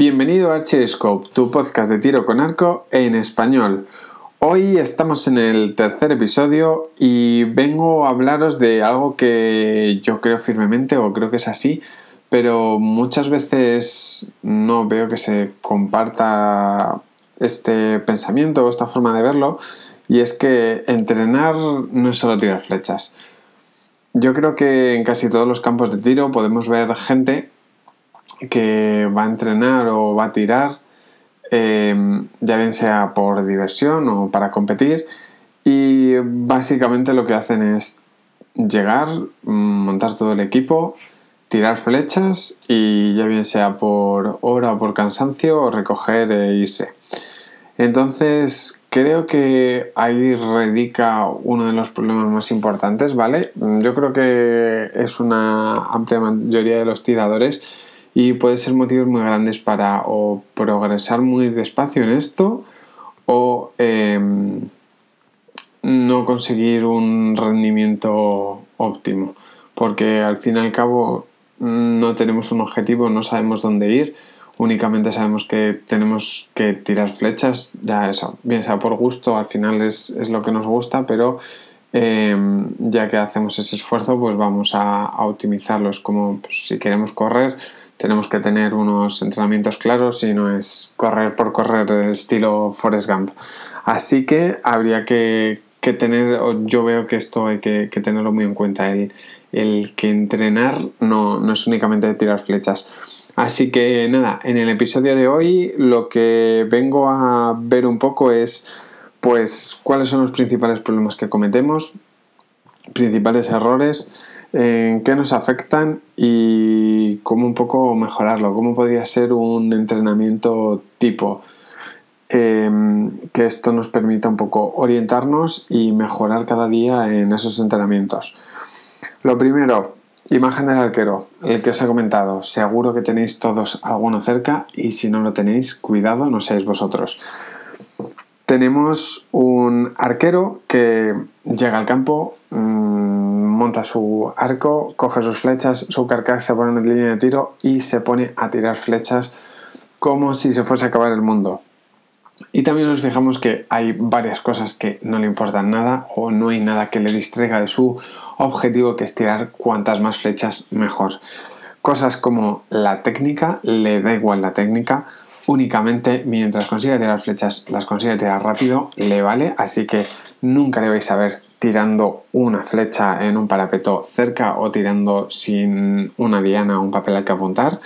Bienvenido a Archerscope, tu podcast de tiro con arco en español. Hoy estamos en el tercer episodio y vengo a hablaros de algo que yo creo firmemente, o creo que es así, pero muchas veces no veo que se comparta este pensamiento o esta forma de verlo, y es que entrenar no es solo tirar flechas. Yo creo que en casi todos los campos de tiro podemos ver gente que va a entrenar o va a tirar, ya bien sea por diversión o para competir, y básicamente lo que hacen es llegar, montar todo el equipo, tirar flechas y ya bien sea por hora o por cansancio, o recoger e irse. Entonces creo que ahí radica uno de los problemas más importantes, ¿vale? Yo creo que es una amplia mayoría de los tiradores y puede ser motivos muy grandes para o progresar muy despacio en esto o no conseguir un rendimiento óptimo, porque al fin y al cabo no tenemos un objetivo, no sabemos dónde ir, únicamente sabemos que tenemos que tirar flechas, ya eso, bien sea por gusto, al final es lo que nos gusta, pero ya que hacemos ese esfuerzo, pues vamos a optimizarlo. Es como, pues, si queremos correr, tenemos que tener unos entrenamientos claros y no es correr por correr estilo Forrest Gump. Así que habría que tener, yo veo que esto hay que tenerlo muy en cuenta, el que entrenar no es únicamente tirar flechas. Así que nada, en el episodio de hoy lo que vengo a ver un poco es pues cuáles son los principales problemas que cometemos, principales errores, en qué nos afectan y cómo un poco mejorarlo, cómo podría ser un entrenamiento tipo que esto nos permita un poco orientarnos y mejorar cada día en esos entrenamientos. Lo primero, imagen del arquero, el que os he comentado. Seguro que tenéis todos alguno cerca y si no lo tenéis, cuidado, no seáis vosotros. Tenemos un arquero que llega al campo, monta su arco, coge sus flechas, su carcaj, se pone en línea de tiro y se pone a tirar flechas como si se fuese a acabar el mundo. Y también nos fijamos que hay varias cosas que no le importan nada o no hay nada que le distraiga de su objetivo, que es tirar cuantas más flechas mejor. Cosas como la técnica, le da igual la técnica, únicamente mientras consiga tirar flechas, las consigue tirar rápido, le vale, así que nunca le vais a ver tirando una flecha en un parapeto cerca o tirando sin una diana o un papel al que apuntar.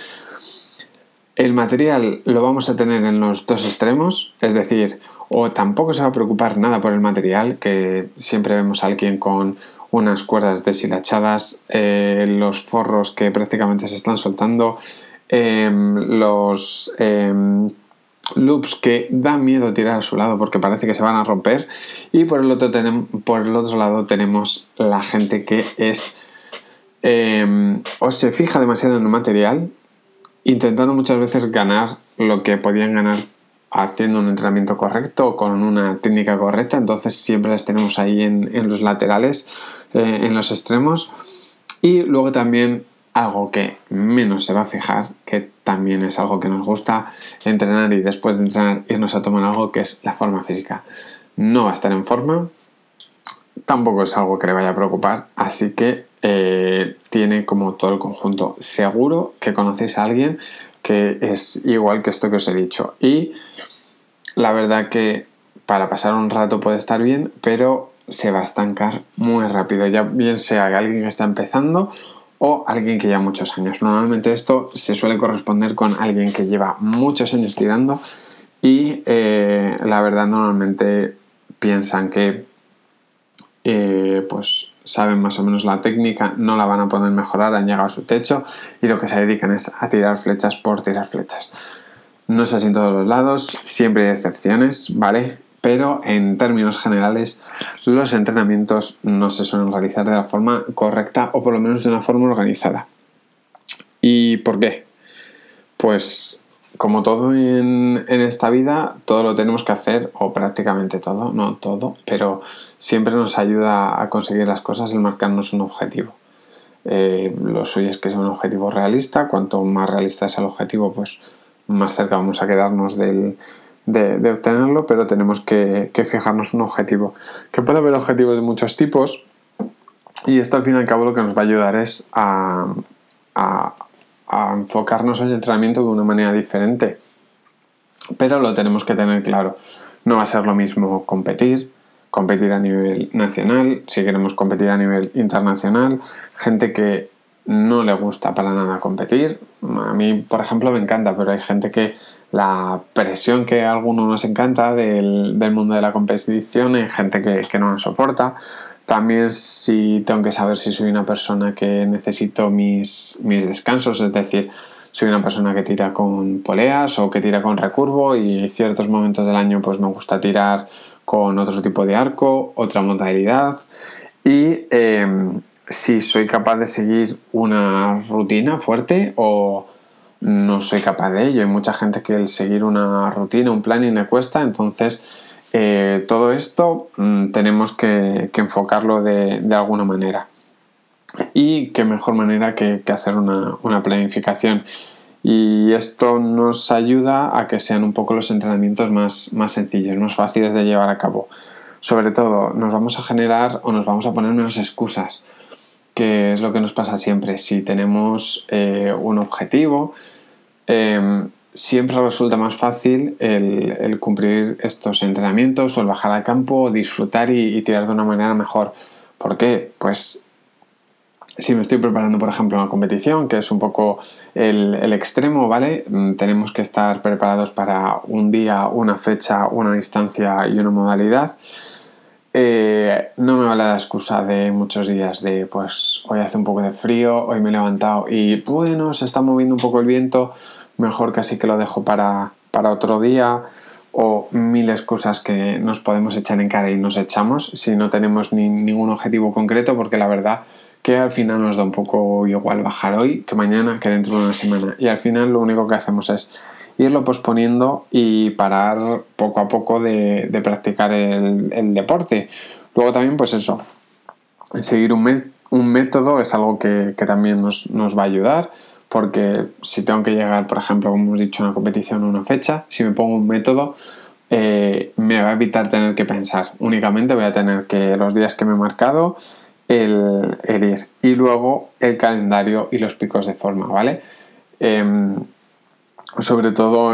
El material lo vamos a tener en los dos extremos, es decir, o tampoco se va a preocupar nada por el material, que siempre vemos a alguien con unas cuerdas deshilachadas, los forros que prácticamente se están soltando, los loops que da miedo tirar a su lado porque parece que se van a romper, y por el otro lado tenemos la gente que es o se fija demasiado en el material, intentando muchas veces ganar lo que podían ganar haciendo un entrenamiento correcto, con una técnica correcta. Entonces siempre las tenemos ahí en los laterales, en los extremos, y luego también algo que menos se va a fijar, que también es algo que nos gusta entrenar y después de entrenar irnos a tomar algo, que es la forma física. No va a estar en forma, tampoco es algo que le vaya a preocupar, así que tiene como todo el conjunto. Seguro que conocéis a alguien que es igual que esto que os he dicho, y la verdad que para pasar un rato puede estar bien, pero se va a estancar muy rápido, ya bien sea alguien que está empezando o alguien que lleva muchos años. Normalmente esto se suele corresponder con alguien que lleva muchos años tirando y la verdad normalmente piensan que pues saben más o menos la técnica, no la van a poder mejorar, han llegado a su techo y lo que se dedican es a tirar flechas por tirar flechas. No es así en todos los lados, siempre hay excepciones, ¿vale? Pero en términos generales los entrenamientos no se suelen realizar de la forma correcta o por lo menos de una forma organizada. ¿Y por qué? Pues como todo en esta vida, todo lo tenemos que hacer, o prácticamente todo, no todo, pero siempre nos ayuda a conseguir las cosas el marcarnos un objetivo. Lo suyo es que sea un objetivo realista, cuanto más realista es el objetivo, pues más cerca vamos a quedarnos de obtenerlo, pero tenemos que fijarnos un objetivo. Que puede haber objetivos de muchos tipos, y esto al fin y al cabo lo que nos va a ayudar es a enfocarnos en el entrenamiento de una manera diferente. Pero lo tenemos que tener claro. No va a ser lo mismo competir a nivel nacional, si queremos competir a nivel internacional, gente que no le gusta para nada competir. A mí, por ejemplo, me encanta, pero hay gente que la presión que a algunos nos encanta del mundo de la competición, hay gente que no la soporta. También si tengo que saber si soy una persona que necesito mis descansos, es decir, soy una persona que tira con poleas o que tira con recurvo, y ciertos momentos del año pues me gusta tirar con otro tipo de arco, otra modalidad, y si soy capaz de seguir una rutina fuerte o no soy capaz de ello. Hay mucha gente que el seguir una rutina, un planning le cuesta, entonces todo esto tenemos que enfocarlo de alguna manera. Y qué mejor manera que hacer una planificación. Y esto nos ayuda a que sean un poco los entrenamientos más sencillos, más fáciles de llevar a cabo. Sobre todo, nos vamos a generar o nos vamos a poner menos excusas, que es lo que nos pasa siempre. Si tenemos un objetivo, siempre resulta más fácil el cumplir estos entrenamientos o el bajar al campo, disfrutar y tirar de una manera mejor. ¿Por qué? Pues si me estoy preparando, por ejemplo, una competición, que es un poco el extremo, ¿vale? Tenemos que estar preparados para un día, una fecha, una distancia y una modalidad. No me vale la excusa de muchos días de, pues, hoy hace un poco de frío, hoy me he levantado y, bueno, se está moviendo un poco el viento, mejor casi que lo dejo para otro día, o mil excusas que nos podemos echar en cara y nos echamos si no tenemos ningún objetivo concreto, porque la verdad que al final nos da un poco igual bajar hoy que mañana que dentro de una semana, y al final lo único que hacemos es irlo posponiendo y parar poco a poco de practicar el deporte. Luego también, pues eso, seguir un método es algo que también nos va a ayudar, porque si tengo que llegar, por ejemplo, como hemos dicho, a una competición o una fecha, si me pongo un método, me va a evitar tener que pensar. Únicamente voy a tener que los días que me he marcado, el ir, y luego el calendario y los picos de forma, ¿vale? Sobre todo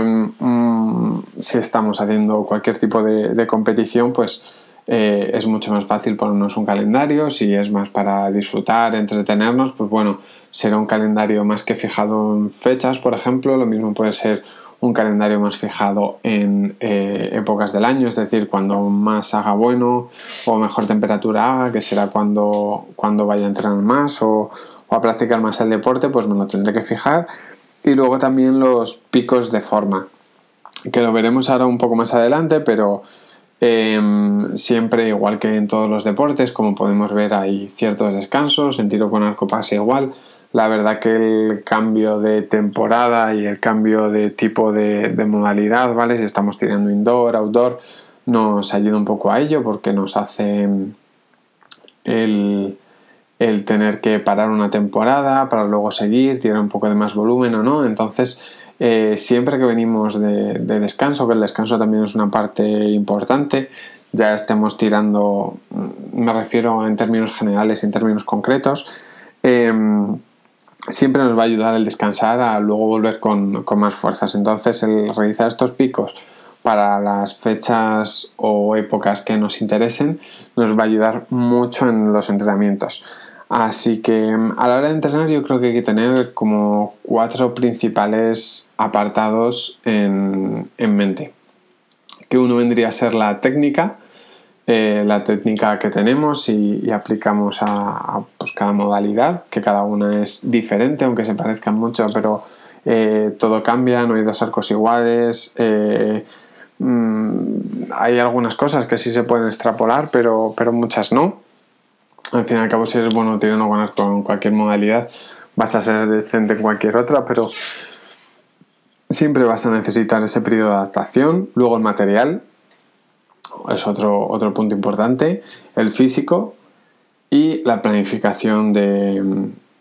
si estamos haciendo cualquier tipo de competición, pues es mucho más fácil ponernos un calendario. Si es más para disfrutar, entretenernos, pues bueno, será un calendario más que fijado en fechas, por ejemplo. Lo mismo puede ser un calendario más fijado en épocas del año, es decir, cuando más haga bueno o mejor temperatura haga, que será cuando vaya a entrenar más o a practicar más el deporte, pues me lo tendré que fijar. Y luego también los picos de forma, que lo veremos ahora un poco más adelante, pero siempre, igual que en todos los deportes, como podemos ver, hay ciertos descansos. En tiro con arco pasa igual. La verdad que el cambio de temporada y el cambio de tipo de modalidad, ¿vale? Si estamos tirando indoor, outdoor, nos ayuda un poco a ello, porque nos hace el tener que parar una temporada para luego seguir, tirar un poco de más volumen o no. Entonces, siempre que venimos de descanso, que el descanso también es una parte importante, ya estemos tirando, me refiero en términos generales, en términos concretos, siempre nos va a ayudar el descansar a luego volver con más fuerzas. Entonces, el realizar estos picos para las fechas o épocas que nos interesen nos va a ayudar mucho en los entrenamientos. Así que a la hora de entrenar, yo creo que hay que tener como 4 principales apartados en mente. Que uno vendría a ser la técnica que tenemos y aplicamos a pues cada modalidad, que cada una es diferente, aunque se parezcan mucho, pero todo cambia, no hay 2 arcos iguales. Hay algunas cosas que sí se pueden extrapolar, pero muchas no. Al fin y al cabo, si eres bueno tirando con arco en cualquier modalidad, vas a ser decente en cualquier otra, pero siempre vas a necesitar ese periodo de adaptación. Luego el material es otro punto importante, el físico y la planificación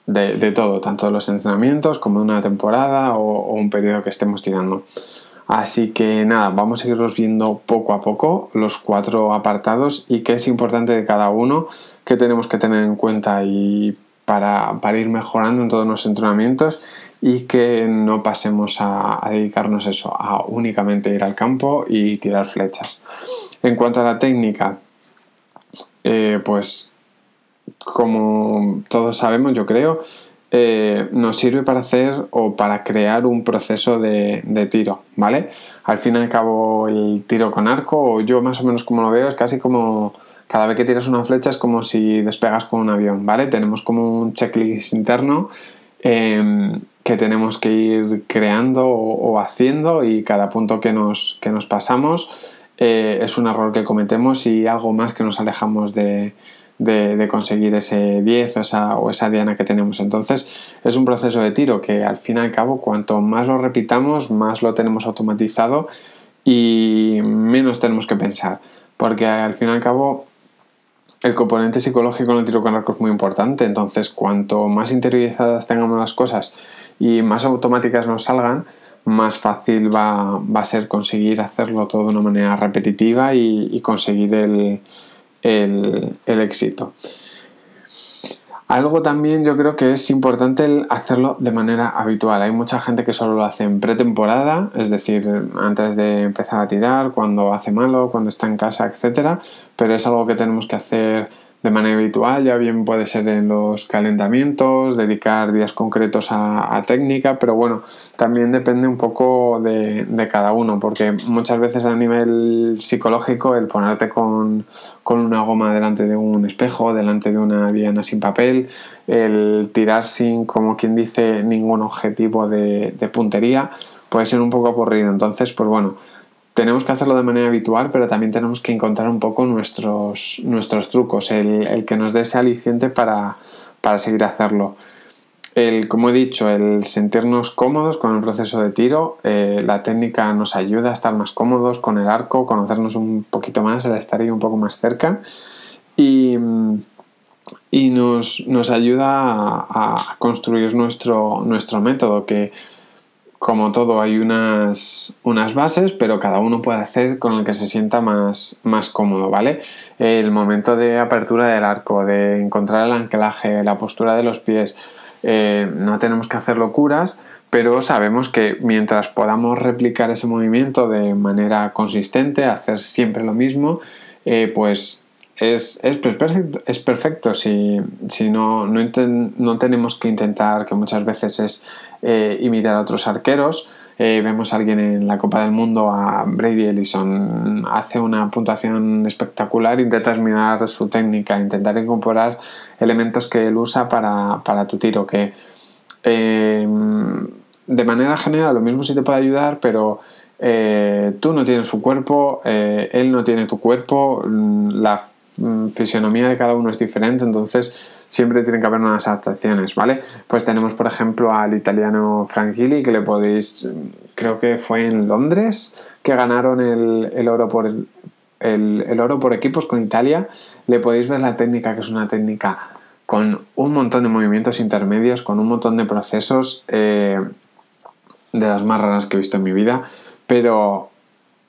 de todo, tanto de los entrenamientos como de una temporada o un periodo que estemos tirando. Así que nada, vamos a seguirlos viendo poco a poco, los 4 apartados, y qué es importante de cada uno, qué tenemos que tener en cuenta y para ir mejorando en todos los entrenamientos, y que no pasemos a dedicarnos eso, a únicamente ir al campo y tirar flechas. En cuanto a la técnica, pues como todos sabemos, yo creo, nos sirve para hacer o para crear un proceso de tiro, ¿vale? Al fin y al cabo, el tiro con arco, o yo más o menos como lo veo, es casi como cada vez que tiras una flecha es como si despegas con un avión, ¿vale? Tenemos como un checklist interno que tenemos que ir creando o haciendo, y cada punto que nos pasamos es un error que cometemos y algo más que nos alejamos de conseguir ese 10 o esa diana que tenemos. Entonces es un proceso de tiro que al fin y al cabo, cuanto más lo repitamos, más lo tenemos automatizado y menos tenemos que pensar, porque al fin y al cabo el componente psicológico en el tiro con arco es muy importante. Entonces, cuanto más interiorizadas tengamos las cosas y más automáticas nos salgan, más fácil va a ser conseguir hacerlo todo de una manera repetitiva y conseguir el éxito. Algo también yo creo que es importante el hacerlo de manera habitual. Hay mucha gente que solo lo hace en pretemporada, es decir, antes de empezar a tirar, cuando hace malo, cuando está en casa, etcétera, pero es algo que tenemos que hacer de manera habitual. Ya bien puede ser en los calentamientos, dedicar días concretos a técnica, pero bueno, también depende un poco de cada uno, porque muchas veces a nivel psicológico el ponerte con una goma delante de un espejo, delante de una diana sin papel, el tirar sin, como quien dice, ningún objetivo de puntería, puede ser un poco aburrido. Entonces, pues bueno, tenemos que hacerlo de manera habitual, pero también tenemos que encontrar un poco nuestros trucos, el que nos dé ese aliciente para seguir hacerlo. Como he dicho, el sentirnos cómodos con el proceso de tiro, la técnica nos ayuda a estar más cómodos con el arco, conocernos un poquito más, el estar ahí un poco más cerca, y nos ayuda a construir nuestro método, que como todo hay unas bases, pero cada uno puede hacer con el que se sienta más cómodo, ¿vale? El momento de apertura del arco, de encontrar el anclaje, la postura de los pies, no tenemos que hacer locuras, pero sabemos que mientras podamos replicar ese movimiento de manera consistente, hacer siempre lo mismo, pues es perfecto si no tenemos que intentar, que muchas veces es imitar a otros arqueros. Vemos a alguien en la Copa del Mundo, a Brady Ellison, hace una puntuación espectacular, intenta mirar su técnica, intentar incorporar elementos que él usa para tu tiro, que de manera general lo mismo sí te puede ayudar, pero tú no tienes su cuerpo, él no tiene tu cuerpo, la fisionomía de cada uno es diferente, entonces siempre tienen que haber unas adaptaciones, ¿vale? Pues tenemos, por ejemplo, al italiano Franchili, que le podéis, creo que fue en Londres, que ganaron el oro por el oro por equipos con Italia. Le podéis ver la técnica, que es una técnica con un montón de movimientos intermedios, con un montón de procesos, de las más raras que he visto en mi vida, pero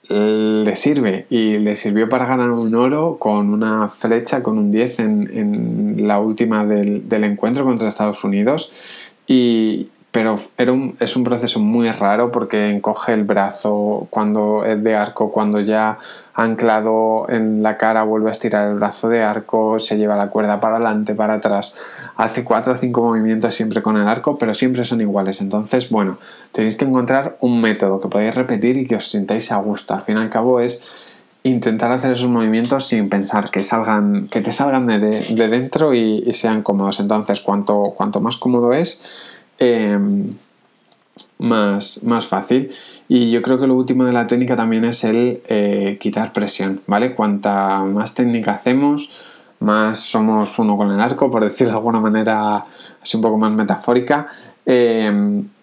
le sirve, y le sirvió para ganar un oro con una flecha, con un 10 en la última del encuentro contra Estados Unidos, pero es un proceso muy raro, porque encoge el brazo cuando es de arco, cuando ya anclado en la cara vuelve a estirar el brazo de arco, se lleva la cuerda para adelante, para atrás, hace 4 o 5 movimientos siempre con el arco, pero siempre son iguales. Entonces, bueno, tenéis que encontrar un método que podáis repetir y que os sintáis a gusto. Al fin y al cabo es intentar hacer esos movimientos sin pensar, que te salgan de dentro y sean cómodos. Entonces, cuanto más cómodo es, más fácil. Y yo creo que lo último de la técnica también es el quitar presión, ¿vale? Cuanta más técnica hacemos, más somos uno con el arco, por decirlo de alguna manera así un poco más metafórica,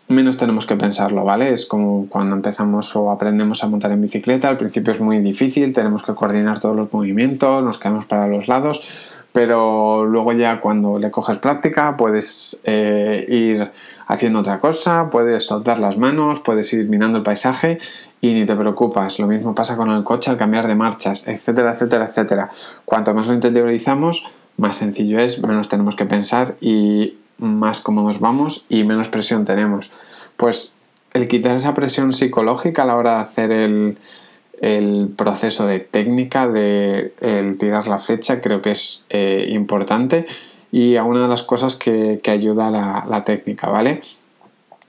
menos tenemos que pensarlo, ¿vale? Es como cuando empezamos o aprendemos a montar en bicicleta. Al principio es muy difícil, tenemos que coordinar todos los movimientos, nos quedamos para los lados, pero luego ya cuando le coges práctica puedes ir haciendo otra cosa, puedes soltar las manos, puedes ir mirando el paisaje y ni te preocupas. Lo mismo pasa con el coche al cambiar de marchas, etcétera, etcétera, etcétera. Cuanto más lo interiorizamos, más sencillo es, menos tenemos que pensar y más cómodos vamos y menos presión tenemos. Pues el quitar esa presión psicológica a la hora de hacer el proceso de técnica, de el tirar la flecha, creo que es importante y a una de las cosas que ayuda la técnica, ¿vale?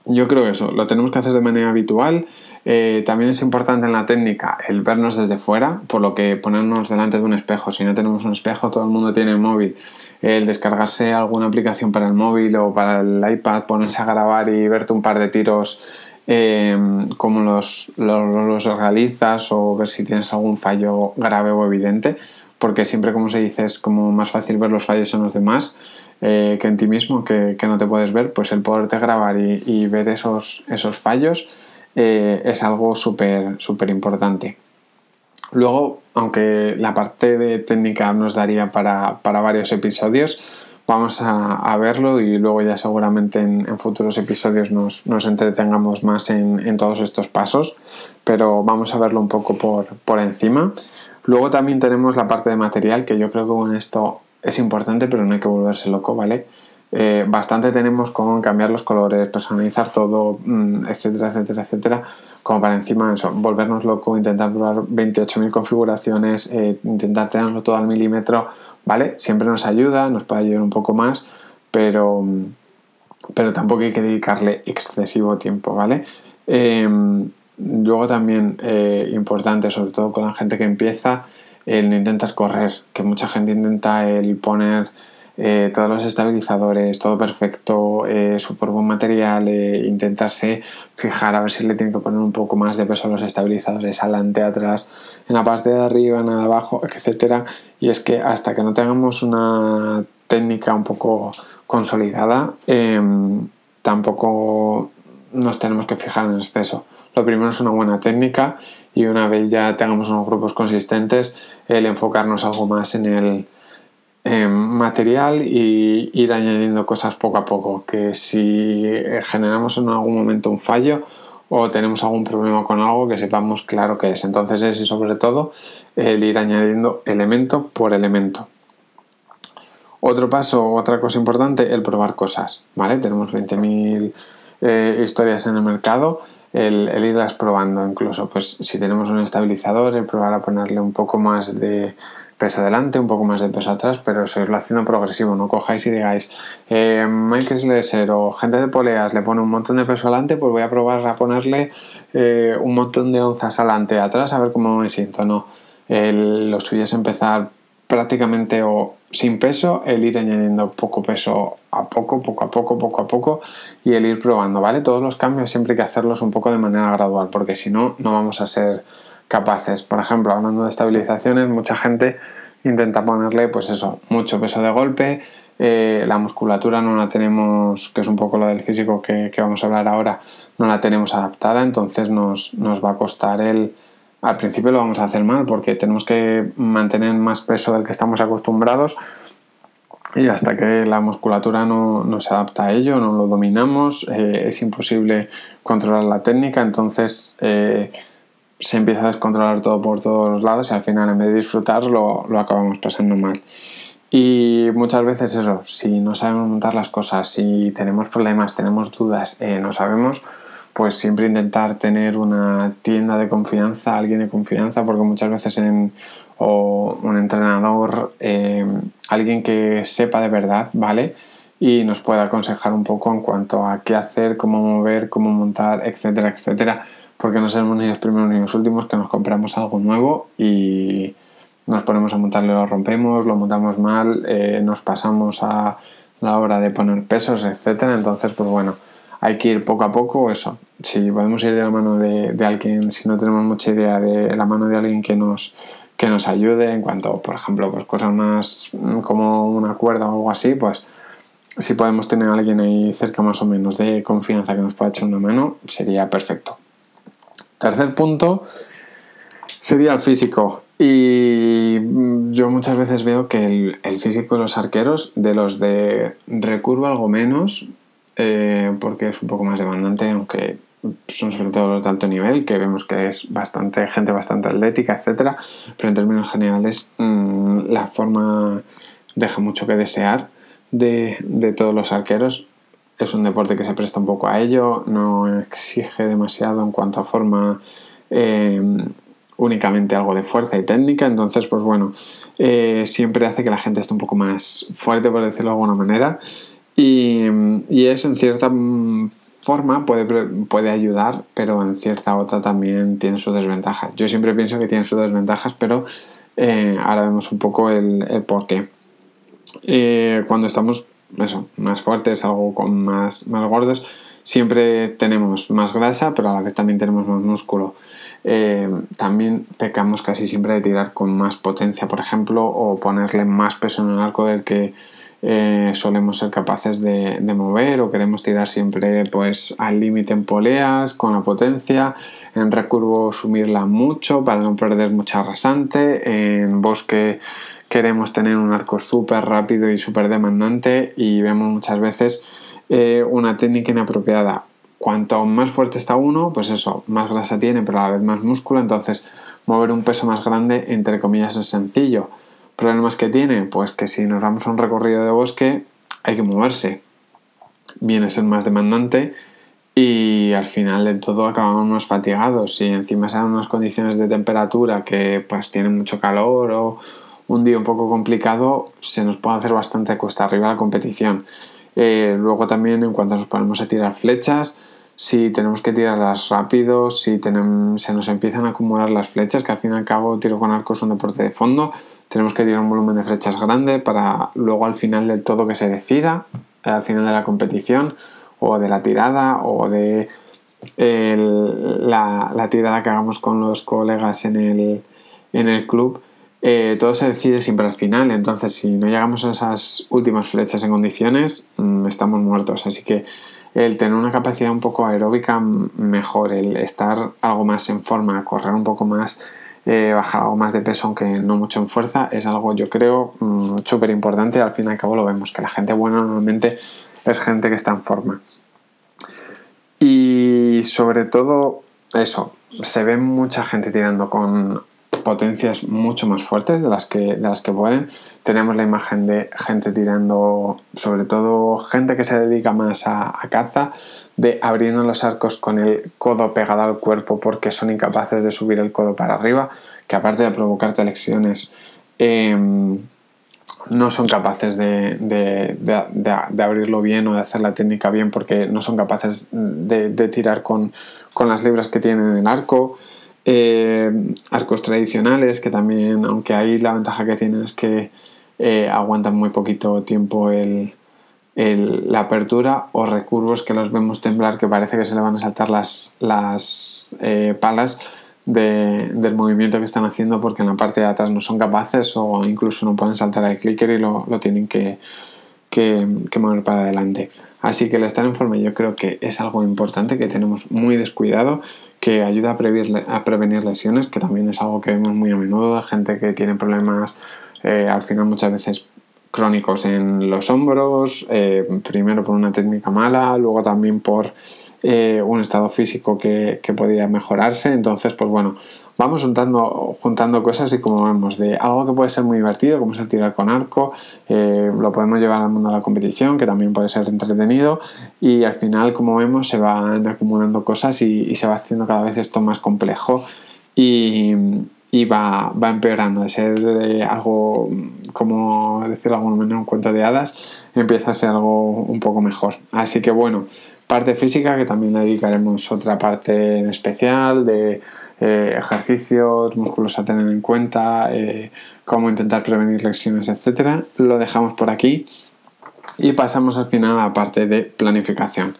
Yo creo que eso lo tenemos que hacer de manera habitual. También es importante en la técnica el vernos desde fuera, por lo que ponernos delante de un espejo. Si no tenemos un espejo, todo el mundo tiene el móvil. El descargarse alguna aplicación para el móvil o para el iPad, ponerse a grabar y verte un par de tiros, cómo los realizas o ver si tienes algún fallo grave o evidente, porque siempre, como se dice, es como más fácil ver los fallos en los demás que en ti mismo, que no te puedes ver. Pues el poderte grabar y ver esos fallos es algo súper importante. Luego, aunque la parte de técnica nos daría para varios episodios, vamos a verlo y luego ya seguramente en futuros episodios nos entretengamos más en todos estos pasos, pero vamos a verlo un poco por encima. Luego también tenemos la parte de material, que yo creo que con esto es importante, pero no hay que volverse loco, ¿vale? Bastante tenemos con cambiar los colores, personalizar todo, etcétera, etcétera, etcétera, como para encima eso, volvernos loco, intentar probar 28.000 configuraciones, intentar tenerlo todo al milímetro, ¿vale? Siempre nos ayuda, nos puede ayudar un poco más, pero tampoco hay que dedicarle excesivo tiempo, ¿vale? Luego también importante, sobre todo con la gente que empieza, el no intentar correr, que mucha gente intenta el poner todos los estabilizadores, todo perfecto, súper buen material, intentarse fijar a ver si le tienen que poner un poco más de peso a los estabilizadores, adelante, atrás, en la parte de arriba, en la de abajo, etcétera. Y es que hasta que no tengamos una técnica un poco consolidada, tampoco nos tenemos que fijar en exceso. Lo primero es una buena técnica y una vez ya tengamos unos grupos consistentes, el enfocarnos algo más en el material y ir añadiendo cosas poco a poco, que si generamos en algún momento un fallo o tenemos algún problema con algo, que sepamos claro qué es. Entonces es, y sobre todo, el ir añadiendo elemento por elemento. Otro paso, otra cosa importante, el probar cosas, ¿vale? Tenemos 20.000 historias en el mercado. El irlas probando, incluso pues si tenemos un estabilizador, el probar a ponerle un poco más de peso adelante, un poco más de peso atrás, pero eso irlo haciendo progresivo. No cojáis y digáis Mike Slesser o gente de poleas le pone un montón de peso adelante, pues voy a probar a ponerle un montón de onzas adelante, atrás, a ver cómo me siento. No, lo suyo es empezar prácticamente o sin peso, el ir añadiendo poco peso a poco, poco a poco y el ir probando, ¿vale? Todos los cambios siempre hay que hacerlos un poco de manera gradual, porque si no, no vamos a ser capaces. Por ejemplo, hablando de estabilizaciones, mucha gente intenta ponerle, pues eso, mucho peso de golpe, la musculatura no la tenemos, que es un poco lo del físico que vamos a hablar ahora, no la tenemos adaptada, entonces nos va a costar el... Al principio lo vamos a hacer mal porque tenemos que mantener más peso del que estamos acostumbrados y hasta que la musculatura no se adapta a ello, no lo dominamos, es imposible controlar la técnica, entonces se empieza a descontrolar todo por todos los lados y al final, en vez de disfrutar, lo acabamos pasando mal. Y muchas veces eso, si no sabemos montar las cosas, si tenemos problemas, tenemos dudas, no sabemos... pues siempre intentar tener una tienda de confianza, alguien de confianza, porque muchas veces o un entrenador, alguien que sepa de verdad, ¿vale? Y nos pueda aconsejar un poco en cuanto a qué hacer, cómo mover, cómo montar, etcétera, etcétera, porque no seremos ni los primeros ni los últimos que nos compramos algo nuevo y nos ponemos a montarlo, lo rompemos, lo montamos mal, nos pasamos a la hora de poner pesos, etcétera. Entonces, pues bueno, hay que ir poco a poco, eso. Si podemos ir de la mano de alguien, si no tenemos mucha idea, de la mano de alguien que nos ayude en cuanto, por ejemplo, pues cosas más como una cuerda o algo así, pues si podemos tener a alguien ahí cerca más o menos de confianza que nos pueda echar una mano, sería perfecto. Tercer punto sería el físico. Y yo muchas veces veo que el físico de los arqueros, de los de recurva algo menos, porque es un poco más demandante, aunque son sobre todo los de alto nivel, que vemos que es bastante gente bastante atlética, etcétera, pero en términos generales la forma deja mucho que desear de todos los arqueros. Es un deporte que se presta un poco a ello, no exige demasiado en cuanto a forma, únicamente algo de fuerza y técnica, entonces pues bueno, siempre hace que la gente esté un poco más fuerte, por decirlo de alguna manera, y eso en cierta forma puede ayudar, pero en cierta otra también tiene sus desventajas. Yo siempre pienso que tiene sus desventajas, pero ahora vemos un poco el porqué. Cuando estamos más fuertes, algo con más gordos, siempre tenemos más grasa, pero a la vez también tenemos más músculo. También pecamos casi siempre de tirar con más potencia, por ejemplo, o ponerle más peso en el arco del que solemos ser capaces de mover, o queremos tirar siempre pues al límite en poleas con la potencia, en recurvo sumirla mucho para no perder mucha rasante, en bosque queremos tener un arco súper rápido y súper demandante, y vemos muchas veces una técnica inapropiada. Cuanto más fuerte está uno, pues eso, más grasa tiene, pero a la vez más músculo, entonces mover un peso más grande, entre comillas, es sencillo. ¿Problemas que tiene? Pues que si nos vamos a un recorrido de bosque hay que moverse, viene a ser más demandante y al final del todo acabamos más fatigados. Si encima se dan unas condiciones de temperatura que pues tienen mucho calor o un día un poco complicado, se nos puede hacer bastante cuesta arriba la competición. Luego también en cuanto nos ponemos a tirar flechas, si tenemos que tirarlas rápido, si se nos empiezan a acumular las flechas, que al fin y al cabo tiro con arco es un deporte de fondo, tenemos que tirar un volumen de flechas grande para luego al final del todo que se decida, al final de la competición o de la tirada o de la tirada que hagamos con los colegas en el club, todo se decide siempre al final. Entonces si no llegamos a esas últimas flechas en condiciones, estamos muertos. Así que el tener una capacidad un poco aeróbica mejor, el estar algo más en forma, correr un poco más, bajar algo más de peso, aunque no mucho en fuerza, es algo, yo creo, súper importante. Al fin y al cabo lo vemos, que la gente buena normalmente es gente que está en forma. Y sobre todo eso, se ve mucha gente tirando con potencias mucho más fuertes de las que pueden. Tenemos la imagen de gente tirando, sobre todo gente que se dedica más a caza, de abriendo los arcos con el codo pegado al cuerpo porque son incapaces de subir el codo para arriba, que aparte de provocarte lesiones, no son capaces de abrirlo bien o de hacer la técnica bien porque no son capaces de tirar con las libras que tienen en el arco. Arcos tradicionales que también, aunque ahí la ventaja que tienen es que aguantan muy poquito tiempo la apertura, o recurvos que los vemos temblar, que parece que se le van a saltar las palas del movimiento que están haciendo porque en la parte de atrás no son capaces, o incluso no pueden saltar al clicker y lo tienen que mover para adelante. Así que el estar en forma yo creo que es algo importante que tenemos muy descuidado, que ayuda a prevenir lesiones, que también es algo que vemos muy a menudo de gente que tiene problemas al final muchas veces crónicos en los hombros, primero por una técnica mala, luego también por un estado físico que podría mejorarse. Entonces pues bueno, vamos juntando cosas, y como vemos, de algo que puede ser muy divertido como es el tirar con arco, lo podemos llevar al mundo de la competición, que también puede ser entretenido, y al final, como vemos, se van acumulando cosas y se va haciendo cada vez esto más complejo y va empeorando. De ser algo, como decirlo de alguna manera, un cuento de hadas, empieza a ser algo un poco mejor. Así que bueno, parte física, que también le dedicaremos otra parte en especial, de ejercicios, músculos a tener en cuenta, cómo intentar prevenir lesiones, etcétera. Lo dejamos por aquí y pasamos al final a la parte de planificación,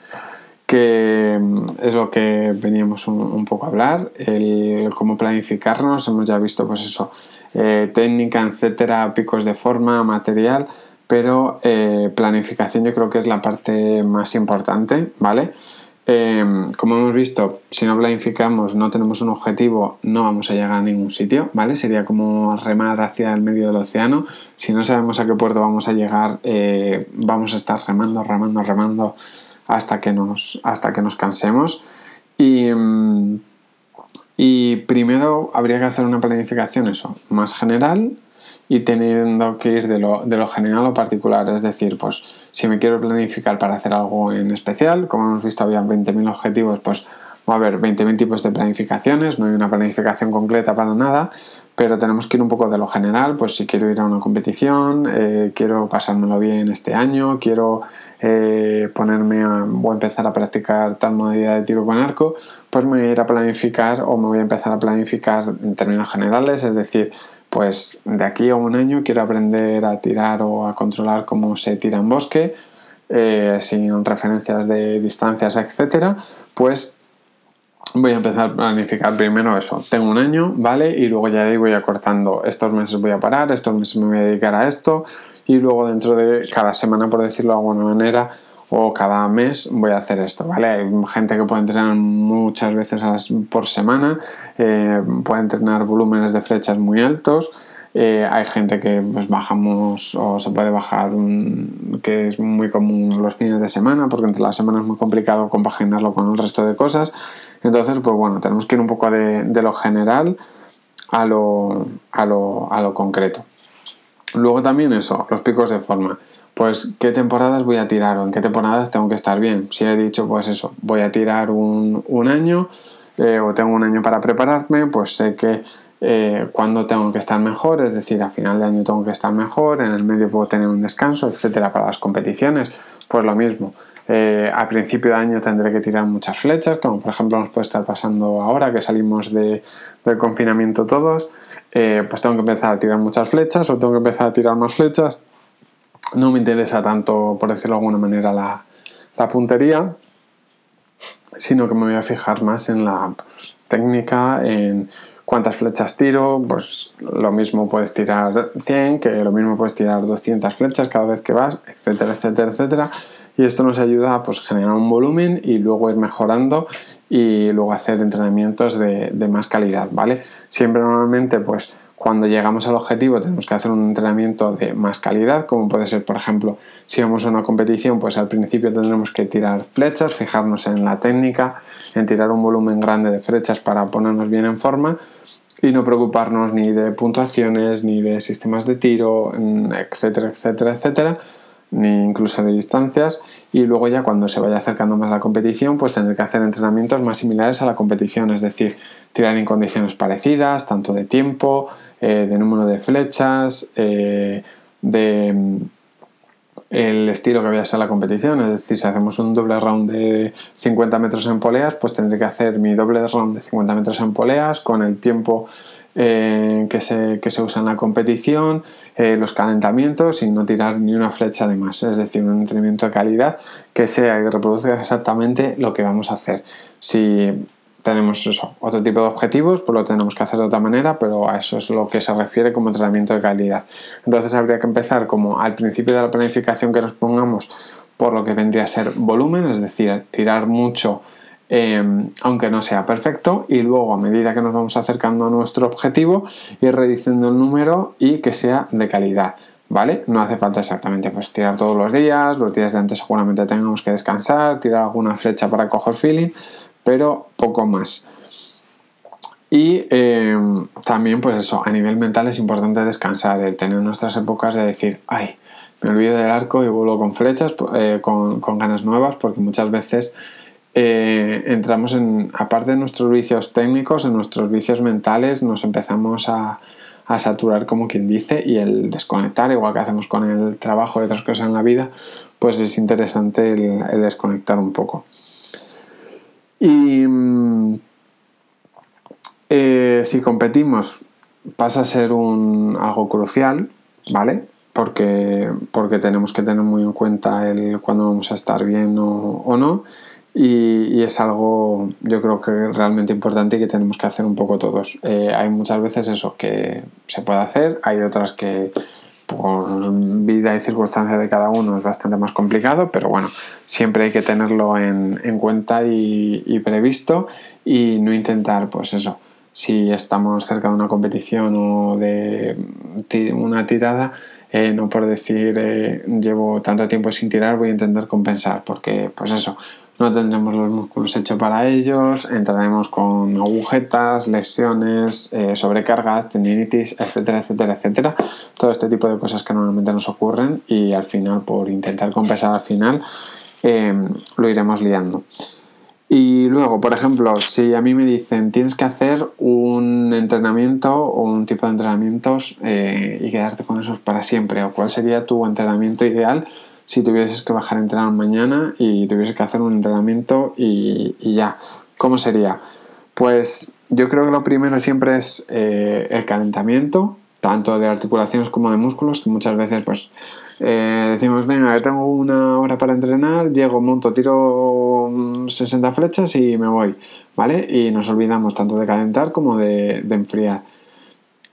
que es lo que veníamos un poco a hablar, el cómo planificarnos. Hemos ya visto pues eso, técnica, etcétera, picos de forma, material, pero planificación yo creo que es la parte más importante, ¿vale? Como hemos visto, si no planificamos, no tenemos un objetivo, no vamos a llegar a ningún sitio, ¿vale? Sería como remar hacia el medio del océano. Si no sabemos a qué puerto vamos a llegar, vamos a estar remando hasta que nos cansemos. Y primero habría que hacer una planificación, eso, más general, y teniendo que ir de lo general a lo particular. Es decir, pues si me quiero planificar para hacer algo en especial, como hemos visto había 20.000 objetivos, pues va a haber 20.000 tipos de planificaciones, no hay una planificación concreta para nada, pero tenemos que ir un poco de lo general. Pues si quiero ir a una competición, quiero pasármelo bien este año, quiero voy a empezar a practicar tal modalidad de tiro con arco, pues me voy a ir a planificar, o me voy a empezar a planificar en términos generales, es decir, pues de aquí a un año quiero aprender a tirar o a controlar cómo se tira en bosque, sin referencias de distancias, etcétera. Pues voy a empezar a planificar primero eso. Tengo un año, ¿vale? Y luego ya ahí voy acortando. Estos meses voy a parar, estos meses me voy a dedicar a esto, y luego dentro de cada semana, por decirlo de alguna manera, o cada mes voy a hacer esto, ¿vale? Hay gente que puede entrenar muchas veces por semana, puede entrenar volúmenes de flechas muy altos, hay gente que pues bajamos, o se puede bajar, que es muy común los fines de semana, porque entre la semana es muy complicado compaginarlo con el resto de cosas. Entonces, pues bueno, tenemos que ir un poco de lo general a lo concreto. Luego también eso, los picos de forma. Pues qué temporadas voy a tirar, o en qué temporadas tengo que estar bien. Si he dicho, pues eso, voy a tirar un año, o tengo un año para prepararme, pues sé que cuándo tengo que estar mejor, es decir, a final de año tengo que estar mejor, en el medio puedo tener un descanso, etcétera. Para las competiciones, pues lo mismo. A principio de año tendré que tirar muchas flechas, como por ejemplo nos puede estar pasando ahora que salimos del confinamiento todos, pues tengo que empezar a tirar muchas flechas, o tengo que empezar a tirar más flechas. No me interesa tanto, por decirlo de alguna manera, la puntería, sino que me voy a fijar más en la técnica, en cuántas flechas tiro. Pues lo mismo puedes tirar 100, que lo mismo puedes tirar 200 flechas cada vez que vas, etcétera, etcétera, etcétera. Y esto nos ayuda a generar un volumen y luego ir mejorando, y luego hacer entrenamientos de más calidad, ¿vale? Siempre normalmente, pues cuando llegamos al objetivo tenemos que hacer un entrenamiento de más calidad, como puede ser, por ejemplo, si vamos a una competición, pues al principio tendremos que tirar flechas, fijarnos en la técnica, en tirar un volumen grande de flechas para ponernos bien en forma y no preocuparnos ni de puntuaciones, ni de sistemas de tiro, etcétera, etcétera, etcétera, ni incluso de distancias. Y luego ya cuando se vaya acercando más la competición, pues tendré que hacer entrenamientos más similares a la competición, es decir, tirar en condiciones parecidas, tanto de tiempo, de número de flechas, de el estilo que vaya a ser la competición. Es decir, si hacemos un doble round de 50 metros en poleas, pues tendré que hacer mi doble round de 50 metros en poleas con el tiempo que se usa en la competición, los calentamientos, y no tirar ni una flecha de más. Es decir, un entrenamiento de calidad que sea y reproduzca exactamente lo que vamos a hacer. Si tenemos eso, otro tipo de objetivos, pues lo tenemos que hacer de otra manera, pero a eso es lo que se refiere como entrenamiento de calidad. Entonces habría que empezar como al principio de la planificación que nos pongamos por lo que vendría a ser volumen, es decir, tirar mucho aunque no sea perfecto, y luego a medida que nos vamos acercando a nuestro objetivo ir reduciendo el número y que sea de calidad, ¿vale? No hace falta exactamente pues tirar todos los días de antes seguramente tengamos que descansar, tirar alguna flecha para coger feeling, pero poco más. Y también, pues eso, a nivel mental es importante descansar, el tener nuestras épocas de decir, ay, me olvido del arco y vuelvo con flechas, con ganas nuevas, porque muchas veces entramos aparte de nuestros vicios técnicos, en nuestros vicios mentales nos empezamos a saturar, como quien dice, y el desconectar, igual que hacemos con el trabajo y otras cosas en la vida, pues es interesante el desconectar un poco. Y si competimos pasa a ser algo crucial, ¿vale? Porque tenemos que tener muy en cuenta el cuándo vamos a estar bien o no, y es algo, yo creo, que realmente importante y que tenemos que hacer un poco todos. Hay muchas veces eso que se puede hacer, hay otras que por vida y circunstancias de cada uno es bastante más complicado, pero bueno, siempre hay que tenerlo en cuenta y previsto, y no intentar, pues eso, si estamos cerca de una competición o de una tirada, no por decir llevo tanto tiempo sin tirar, voy a intentar compensar, porque pues eso, no tendremos los músculos hechos para ellos, entraremos con agujetas, lesiones, sobrecargas, tendinitis, etcétera, etcétera, etcétera. Todo este tipo de cosas que normalmente nos ocurren, y al final, por intentar compensar al final, lo iremos liando. Y luego, por ejemplo, si a mí me dicen tienes que hacer un entrenamiento o un tipo de entrenamientos y quedarte con esos para siempre, o cuál sería tu entrenamiento ideal si tuvieses que bajar a entrenar mañana y tuvieses que hacer un entrenamiento y ya, ¿cómo sería? Pues yo creo que lo primero siempre es el calentamiento, tanto de articulaciones como de músculos, que muchas veces pues decimos, venga, tengo una hora para entrenar, llego, monto, tiro 60 flechas y me voy, ¿vale? Y nos olvidamos tanto de calentar como de enfriar.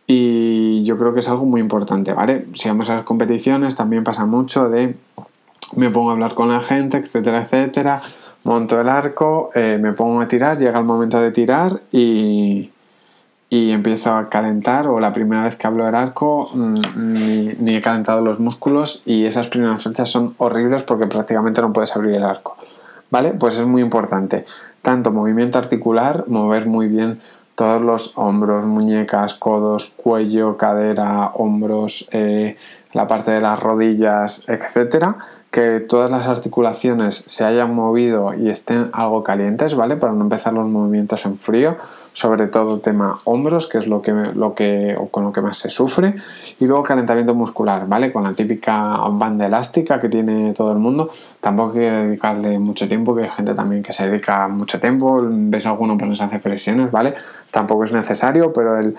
Y yo creo que es algo muy importante, ¿vale? Si vamos a las competiciones también pasa mucho de me pongo a hablar con la gente, etcétera, etcétera, monto el arco, me pongo a tirar, llega el momento de tirar y empiezo a calentar, o la primera vez que hablo del arco ni he calentado los músculos, y esas primeras flechas son horribles porque prácticamente no puedes abrir el arco, ¿vale? Pues es muy importante, tanto movimiento articular, mover muy bien todos los hombros, muñecas, codos, cuello, cadera, hombros, la parte de las rodillas, etcétera, que todas las articulaciones se hayan movido y estén algo calientes, ¿vale? Para no empezar los movimientos en frío, sobre todo tema hombros, que es lo que más se sufre, y luego calentamiento muscular, ¿vale? Con la típica banda elástica que tiene todo el mundo, tampoco hay que dedicarle mucho tiempo, que hay gente también que se dedica mucho tiempo, ves alguno que nos hace flexiones, ¿vale? Tampoco es necesario, pero el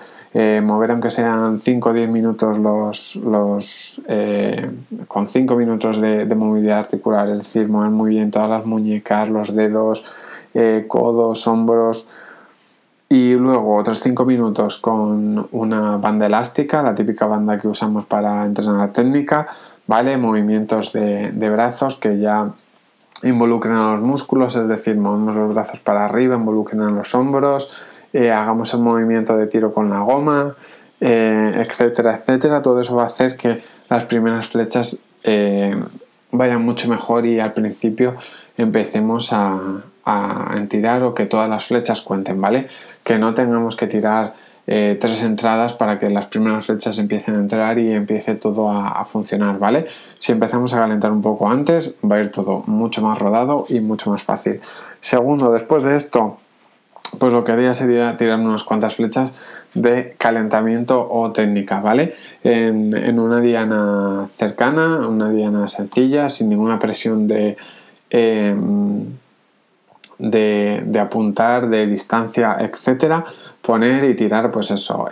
mover aunque sean 5 o 10 minutos con 5 minutos de movilidad articular, es decir, mover muy bien todas las muñecas, los dedos, codos, hombros, y luego otros 5 minutos con una banda elástica, la típica banda que usamos para entrenar la técnica, ¿vale? Movimientos de brazos que ya involucren a los músculos, es decir, movemos los brazos para arriba, involucren a los hombros, hagamos el movimiento de tiro con la goma, etcétera, etcétera. Todo eso va a hacer que las primeras flechas vayan mucho mejor y al principio empecemos a tirar, o que todas las flechas cuenten, ¿vale? Que no tengamos que tirar 3 entradas para que las primeras flechas empiecen a entrar y empiece todo a funcionar, ¿vale? Si empezamos a calentar un poco antes, va a ir todo mucho más rodado y mucho más fácil. Segundo, después de esto, pues lo que haría sería tirar unas cuantas flechas de calentamiento o técnica, ¿vale? En una diana cercana, una diana sencilla, sin ninguna presión de apuntar, de distancia, etcétera. Poner y tirar, pues eso,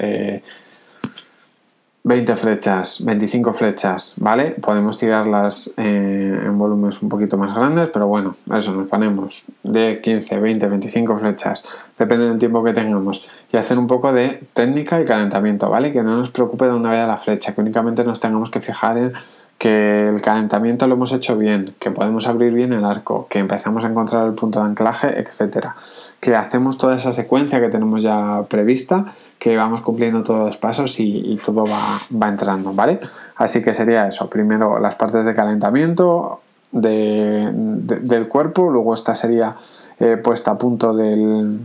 20 flechas, 25 flechas, ¿vale? Podemos tirarlas en volúmenes un poquito más grandes, pero bueno, eso, nos ponemos de 15, 20, 25 flechas, depende del tiempo que tengamos, y hacer un poco de técnica y calentamiento, ¿vale? Que no nos preocupe de dónde vaya la flecha, que únicamente nos tengamos que fijar en que el calentamiento lo hemos hecho bien, que podemos abrir bien el arco, que empezamos a encontrar el punto de anclaje, etcétera. Que hacemos toda esa secuencia que tenemos ya prevista, que vamos cumpliendo todos los pasos y todo va entrando, ¿vale? Así que sería eso, primero las partes de calentamiento del cuerpo, luego esta sería puesta a punto de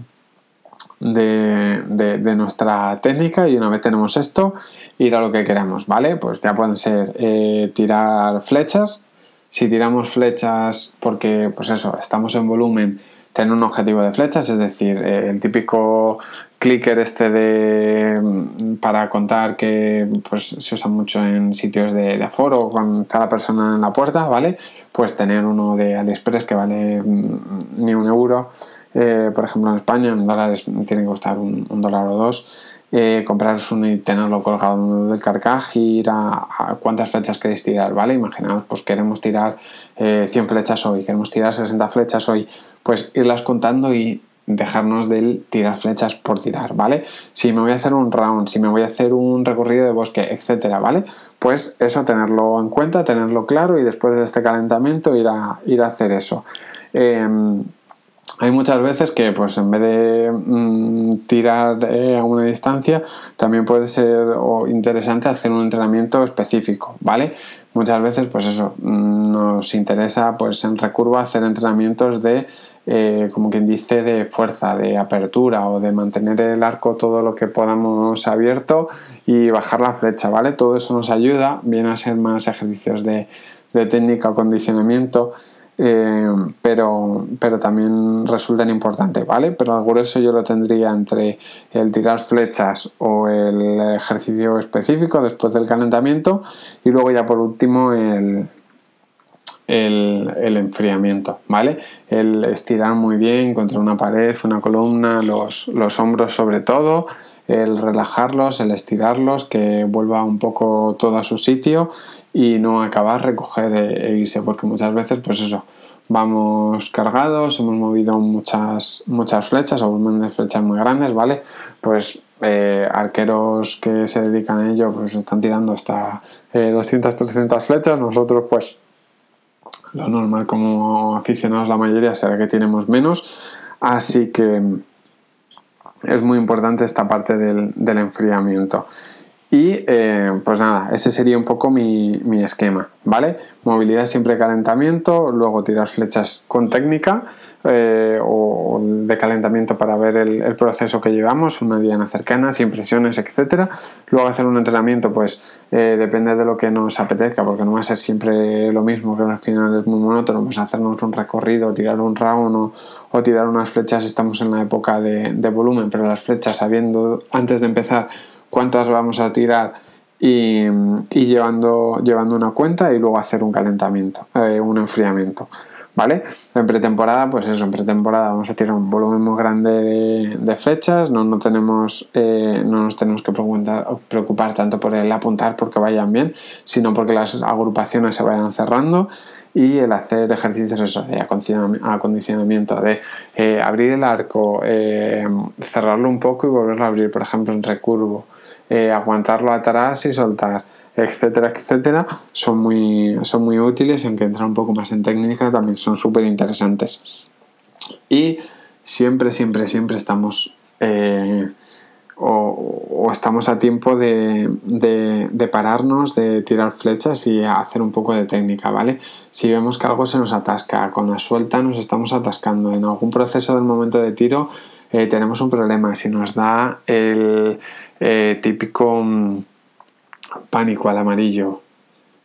nuestra técnica, y una vez tenemos esto, ir a lo que queremos, ¿vale? Pues ya pueden ser tirar flechas, si tiramos flechas porque, pues eso, estamos en volumen, tener un objetivo de flechas, es decir, el típico clicker para contar, que pues se usa mucho en sitios de aforo con cada persona en la puerta, ¿vale? Pues tener uno de AliExpress que vale ni €1, por ejemplo en España, en dólares tiene que costar un $1 o $2, compraros uno y tenerlo colgado del carcaj, y ir a cuántas flechas queréis tirar, ¿vale? Imaginaos, pues queremos tirar 100 flechas hoy, queremos tirar 60 flechas hoy, pues irlas contando y dejarnos del tirar flechas por tirar, ¿vale? Si me voy a hacer un round, si me voy a hacer un recorrido de bosque, etcétera, ¿vale? Pues eso, tenerlo en cuenta, tenerlo claro, y después de este calentamiento ir a hacer eso. Hay muchas veces que, pues, en vez de tirar a una distancia, también puede ser interesante hacer un entrenamiento específico, ¿vale? Muchas veces, pues eso, nos interesa, pues, en recurva hacer entrenamientos de, como quien dice, de fuerza, de apertura, o de mantener el arco todo lo que podamos abierto y bajar la flecha, ¿vale? Todo eso nos ayuda, viene a ser más ejercicios de técnica o condicionamiento. Pero también resultan importantes, ¿vale? Pero al grueso yo lo tendría entre el tirar flechas o el ejercicio específico después del calentamiento, y luego ya por último el enfriamiento, ¿vale? El estirar muy bien contra una pared, una columna, los hombros sobre todo, el relajarlos, el estirarlos, que vuelva un poco todo a su sitio y no acabar, recoger e irse, porque muchas veces, pues eso, vamos cargados, hemos movido muchas flechas o volumen de flechas muy grandes, ¿vale? Pues arqueros que se dedican a ello, pues están tirando hasta 200, 300 flechas. Nosotros, pues, lo normal como aficionados, la mayoría, será que tenemos menos, así que es muy importante esta parte del enfriamiento. Y pues nada, ese sería un poco mi esquema, ¿vale? Movilidad, siempre calentamiento, luego tirar flechas con técnica o de calentamiento para ver el proceso que llevamos, una diana cercana, sin presiones, etcétera. Luego hacer un entrenamiento, pues depende de lo que nos apetezca, porque no va a ser siempre lo mismo, que al final es muy monótono, pues hacernos un recorrido, tirar un round o tirar unas flechas. Estamos en la época de volumen, pero las flechas, sabiendo antes de empezar cuántas vamos a tirar y llevando una cuenta, y luego hacer un calentamiento, un enfriamiento, ¿vale? En pretemporada, pues eso, en pretemporada vamos a tirar un volumen muy grande de flechas, no nos tenemos que preocupar tanto por el apuntar porque vayan bien, sino porque las agrupaciones se vayan cerrando, y el hacer ejercicios eso, de acondicionamiento, de abrir el arco, cerrarlo un poco y volverlo a abrir, por ejemplo, en recurvo, aguantarlo atrás y soltar, etcétera, etcétera, son muy útiles, aunque entrar un poco más en técnica también son súper interesantes. Y siempre, siempre, siempre estamos o estamos a tiempo de pararnos, de tirar flechas y hacer un poco de técnica, ¿vale? Si vemos que algo se nos atasca, con la suelta nos estamos atascando, en algún proceso del momento de tiro tenemos un problema, si nos da el típico pánico al amarillo,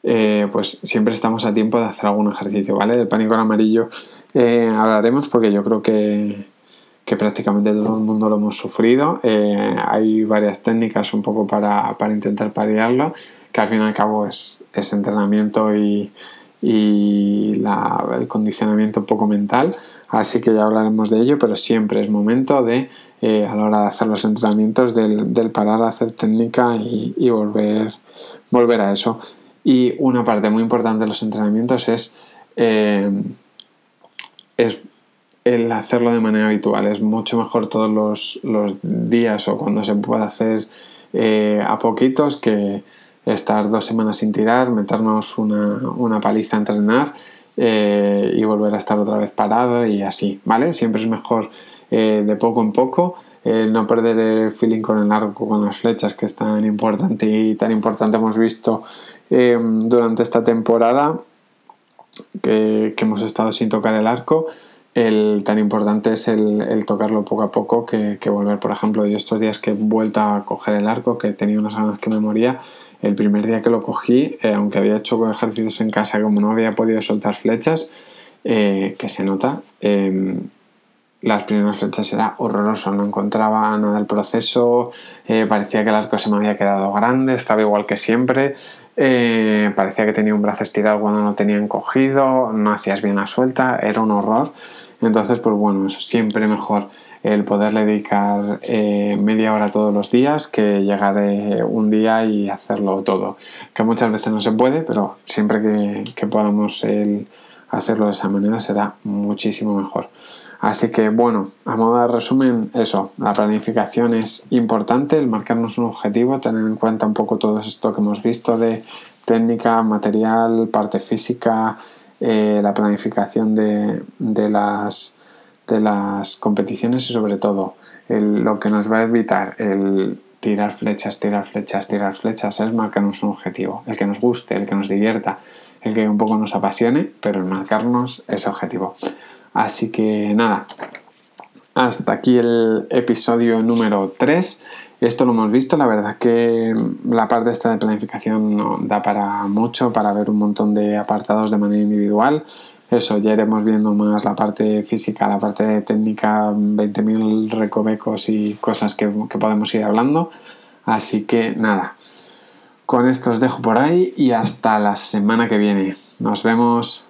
pues siempre estamos a tiempo de hacer algún ejercicio, ¿vale? Del pánico al amarillo hablaremos, porque yo creo que prácticamente todo el mundo lo hemos sufrido. Hay varias técnicas un poco para intentar paliarlo, que al fin y al cabo es entrenamiento y el condicionamiento un poco mental, así que ya hablaremos de ello, pero siempre es momento de, a la hora de hacer los entrenamientos, del parar a hacer técnica y volver a eso. Y una parte muy importante de los entrenamientos es el hacerlo de manera habitual. Es mucho mejor todos los días, o cuando se pueda hacer a poquitos, que estar 2 semanas sin tirar, meternos una paliza a entrenar y volver a estar otra vez parado y así, ¿vale? Siempre es mejor de poco en poco, no perder el feeling con el arco, con las flechas, que es tan importante hemos visto durante esta temporada que hemos estado sin tocar el arco. Tan importante es el tocarlo poco a poco que volver. Por ejemplo, yo estos días que he vuelto a coger el arco, que tenía unas ganas que me moría, el primer día que lo cogí, aunque había hecho ejercicios en casa, como no había podido soltar flechas, que se nota, las primeras flechas era horroroso, no encontraba nada del proceso, parecía que el arco se me había quedado grande, estaba igual que siempre, parecía que tenía un brazo estirado cuando lo tenía encogido, no hacías bien la suelta, era un horror. Entonces, pues bueno, es siempre mejor el poderle dedicar media hora todos los días que llegar un día y hacerlo todo, que muchas veces no se puede, pero siempre que podamos hacerlo de esa manera será muchísimo mejor. Así que bueno, a modo de resumen, eso, la planificación es importante, el marcarnos un objetivo, tener en cuenta un poco todo esto que hemos visto de técnica, material, parte física, la planificación de las competiciones y sobre todo lo que nos va a evitar el tirar flechas, es marcarnos un objetivo, el que nos guste, el que nos divierta, el que un poco nos apasione, pero el marcarnos ese objetivo. Así que nada, hasta aquí el episodio número 3. Esto lo hemos visto, la verdad que la parte esta de planificación no da para mucho, para ver un montón de apartados de manera individual. Eso, ya iremos viendo más la parte física, la parte técnica, 20.000 recovecos y cosas que podemos ir hablando. Así que nada, con esto os dejo por ahí y hasta la semana que viene. Nos vemos.